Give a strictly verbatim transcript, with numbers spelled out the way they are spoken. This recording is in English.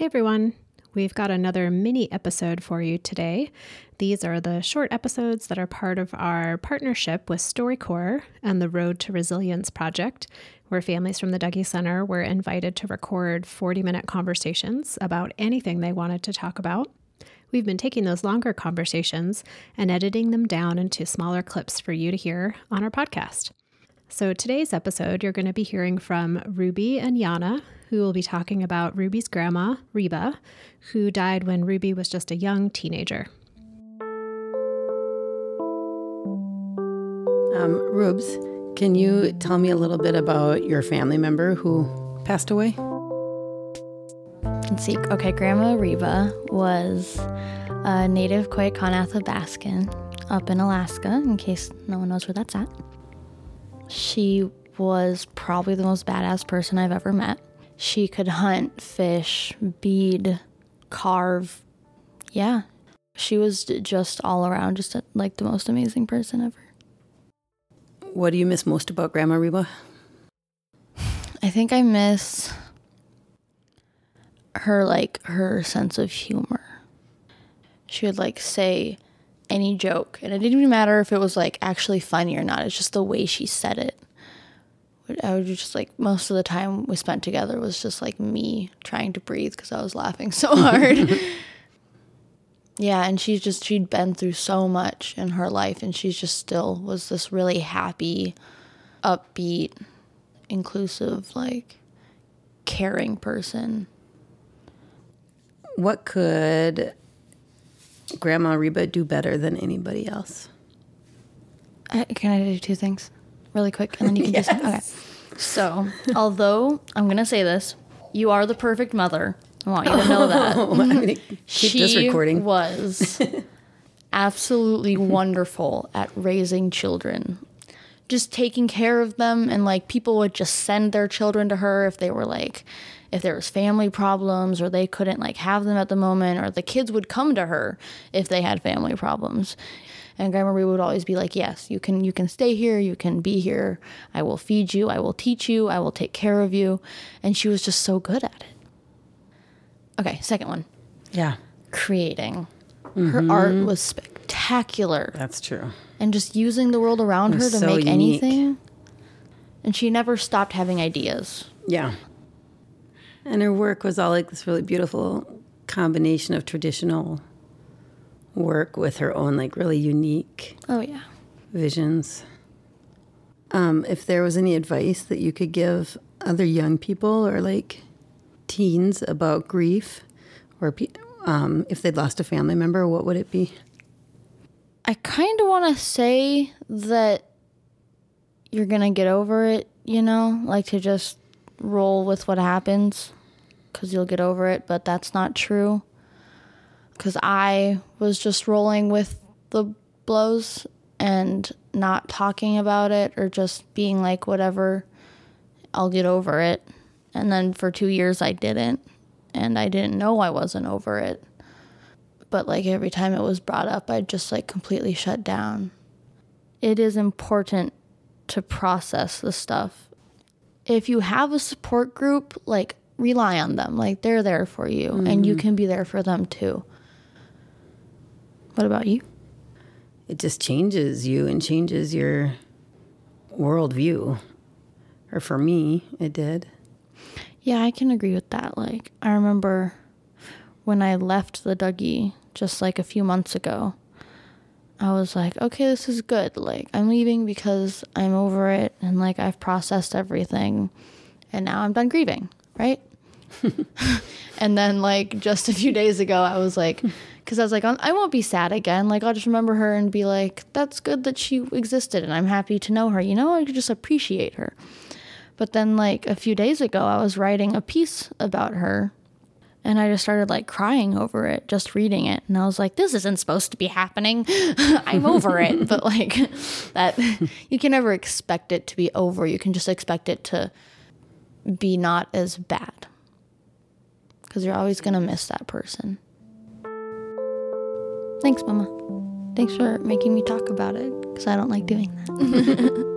Hey everyone, we've got another mini episode for you today. These are the short episodes that are part of our partnership with StoryCorps and the Road to Resilience Project, where families from the Dougie Center were invited to record forty-minute conversations about anything they wanted to talk about. We've been taking those longer conversations and editing them down into smaller clips for you to hear on our podcast. So today's episode, you're going to be hearing from Ruby and Yana, who will be talking about Ruby's grandma, Reba, who died when Ruby was just a young teenager. Um, Rubes, can you tell me a little bit about your family member who passed away? Let's see. Okay, Grandma Reba was a native Koyukon Athabaskan up in Alaska, in case no one knows where that's at. She was probably the most badass person I've ever met. She could hunt, fish, bead, carve. Yeah. She was just all around just a, like the most amazing person ever. What do you miss most about Grandma Reba? I think I miss her, like, her sense of humor. She would, like, say any joke, and it didn't even matter if it was, like, actually funny or not. It's just the way she said it. I was just like, most of the time we spent together was just like me trying to breathe because I was laughing so hard. Yeah, and she's just, she'd been through so much in her life, and she's just still was this really happy, upbeat, inclusive, like, caring person. What could Grandma Reba do better than anybody else? I, can I do two things? Really quick, and then you can yes. just... Okay. So, although, I'm going to say this, you are the perfect mother. I want you to know that. Oh, I'm gonna keep she this recording. was absolutely wonderful at raising children. Just taking care of them, and, like, people would just send their children to her if they were, like... if there was family problems, or they couldn't, like, have them at the moment, or the kids would come to her if they had family problems. And Grandma Reba would always be like, yes, you can you can stay here, you can be here, I will feed you, I will teach you, I will take care of you. And she was just so good at it. Okay, second one. Yeah. Creating. Mm-hmm. Her art was spectacular. That's true. And just using the world around her to so make unique. anything. And she never stopped having ideas. Yeah. And her work was all like this really beautiful combination of traditional work with her own, like, really unique oh yeah visions. Um, if there was any advice that you could give other young people or, like, teens about grief, or um, if they'd lost a family member, what would it be? I kind of want to say that you're going to get over it, you know, like, to just roll with what happens because you'll get over it, but that's not true because I was just rolling with the blows and not talking about it, or just being like, whatever, I'll get over it. And then for two years I didn't, and I didn't know I wasn't over it, but, like, every time it was brought up I just, like, completely shut down. It is important to process the stuff. If you have a support group, like, rely on them. Like, they're there for you, mm-hmm. and you can be there for them, too. What about you? It just changes you and changes your worldview. Or for me, it did. Yeah, I can agree with that. Like, I remember when I left the Dougie just, like, a few months ago, I was like, okay, this is good. Like, I'm leaving because I'm over it, and, like, I've processed everything, and now I'm done grieving, right? And then, like, just a few days ago, I was like, because I was like, I won't be sad again. Like, I'll just remember her and be like, that's good that she existed, and I'm happy to know her. You know, I could just appreciate her. But then, like, a few days ago, I was writing a piece about her, and I just started, like, crying over it, just reading it. And I was like, this isn't supposed to be happening. I'm over it. But, like, that you can never expect it to be over. You can just expect it to be not as bad. Because you're always going to miss that person. Thanks, Mama. Thanks for making me talk about it, because I don't like doing that.